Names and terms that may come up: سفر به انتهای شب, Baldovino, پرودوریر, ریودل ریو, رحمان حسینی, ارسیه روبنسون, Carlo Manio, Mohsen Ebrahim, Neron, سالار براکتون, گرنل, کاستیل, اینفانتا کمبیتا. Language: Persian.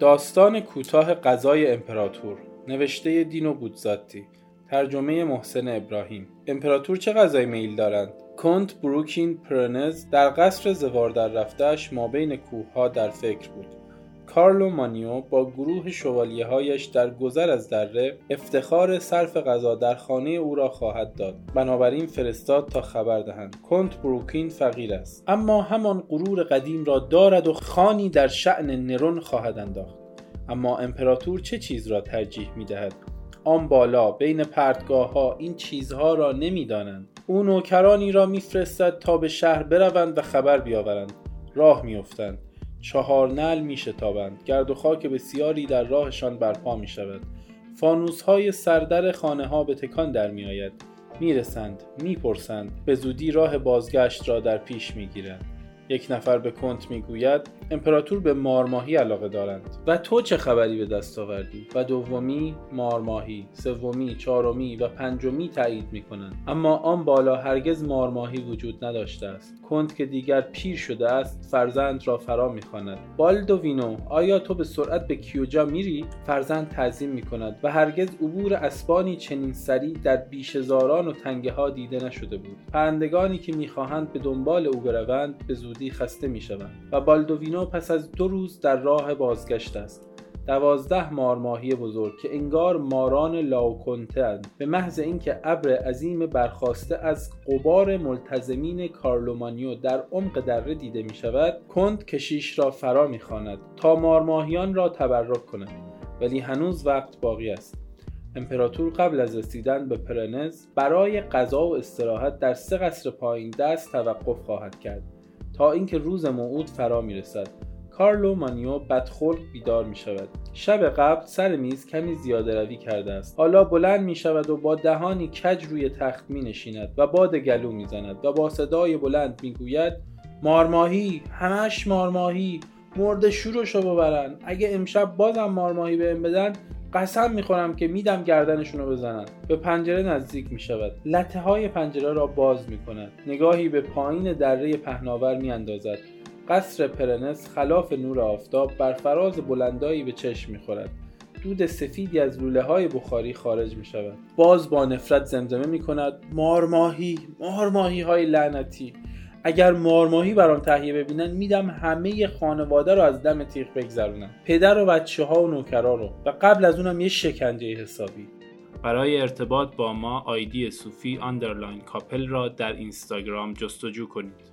داستان کوتاه قضای امپراتور، نوشته دینو بودزاتی، ترجمه محسن ابراهیم. امپراتور چه غذای میل دارند؟ کانت بروکین پرنز در قصر زوار در رفتهش مابین کوهها در فکر بود. کارلو مانیو با گروه شوالیه‌هایش در گذر از دره افتخار صرف غذا در خانه او را خواهد داد، بنابراین فرستاد تا خبر دهند کانت بروکین فقیر است، اما همان غرور قدیم را دارد و خانی در شأن نرون خواهد انداخت. اما امپراتور چه چیز را ترجیح می‌دهد؟ آن بالا بین پرتگاه‌ها این چیزها را نمی‌دانند. او نوکرانی را می‌فرستد تا به شهر بروند و خبر بیاورند. راه می‌افتند، 4 نعل می‌شتابند، گرد و خاک بسیاری در راهشان برپا می‌شود. فانوس‌های سردر خانه‌ها به تکان در می‌آید. می‌رسند، می‌پرسند، به زودی راه بازگشت را در پیش می‌گیرند. یک نفر به کنت میگوید امپراتور به مارماهی علاقه دارند و تو چه خبری به دست آوردی؟ و دومی مارماهی، سومی، چهارمی و پنجمی تایید میکنند. اما آن بالا هرگز مارماهی وجود نداشته است. کنت که دیگر پیر شده است فرزند را فرا میخواند. بالدوینو، آیا تو به سرعت به کیوجا میری؟ فرزند تعظیم میکند و هرگز عبور اسبانی چنین سریع در بیشهزاران و تنگه ها دیده نشده بود. پرندگانی که میخواهند به دنبال او بروند به زودی خسته میشوند. و بالدوینو پس از 2 روز در راه بازگشت است. 12 مارماهی بزرگ که انگار ماران لاوکونتند، به محض اینکه ابر عظیم برخاسته از غبار ملتزمین کارلومانیو در عمق دره دیده می شود، کند کشیش را فرا می خواند تا مارماهیان را تبرک کند، ولی هنوز وقت باقی است. امپراتور قبل از رسیدن به پرنز برای غذا و استراحت در 3 قصر پایین دست توقف خواهد کرد تا اینکه روز موعود فرا می رسد. کارلو مانیو بدخلق بیدار می شود. شب قبل سر میز کمی زیاده روی کرده است. حالا بلند می شود و با دهانی کج روی تخت می نشیند و باد گلو می زند و با صدای بلند می گوید مارماهی، همش مارماهی، مرده شورشو ببرن. اگه امشب بازم مارماهی بهم بدن قسم می خورم که میدم گردنشونو بزنن. به پنجره نزدیک می شود. لته های پنجره را باز می کند. نگاهی به پایین دره پهناور می اندازد. قصر پرنس خلاف نور آفتاب بر فراز بلندایی به چشم می‌خورد. دود سفیدی از لوله‌های بخاری خارج می‌شود. باز با نفرت زمزمه می‌کند مارماهی، مارماهی‌های لعنتی. اگر مارماهی برام تهیه ببینن میدم همه خانواده رو از دم تیغ بگذرونم، پدر و بچه‌ها و نوکرا رو، و قبل از اونم یه شکنجه حسابی. برای ارتباط با ما آیدی صوفی _ کاپل را در اینستاگرام جستجو کنید.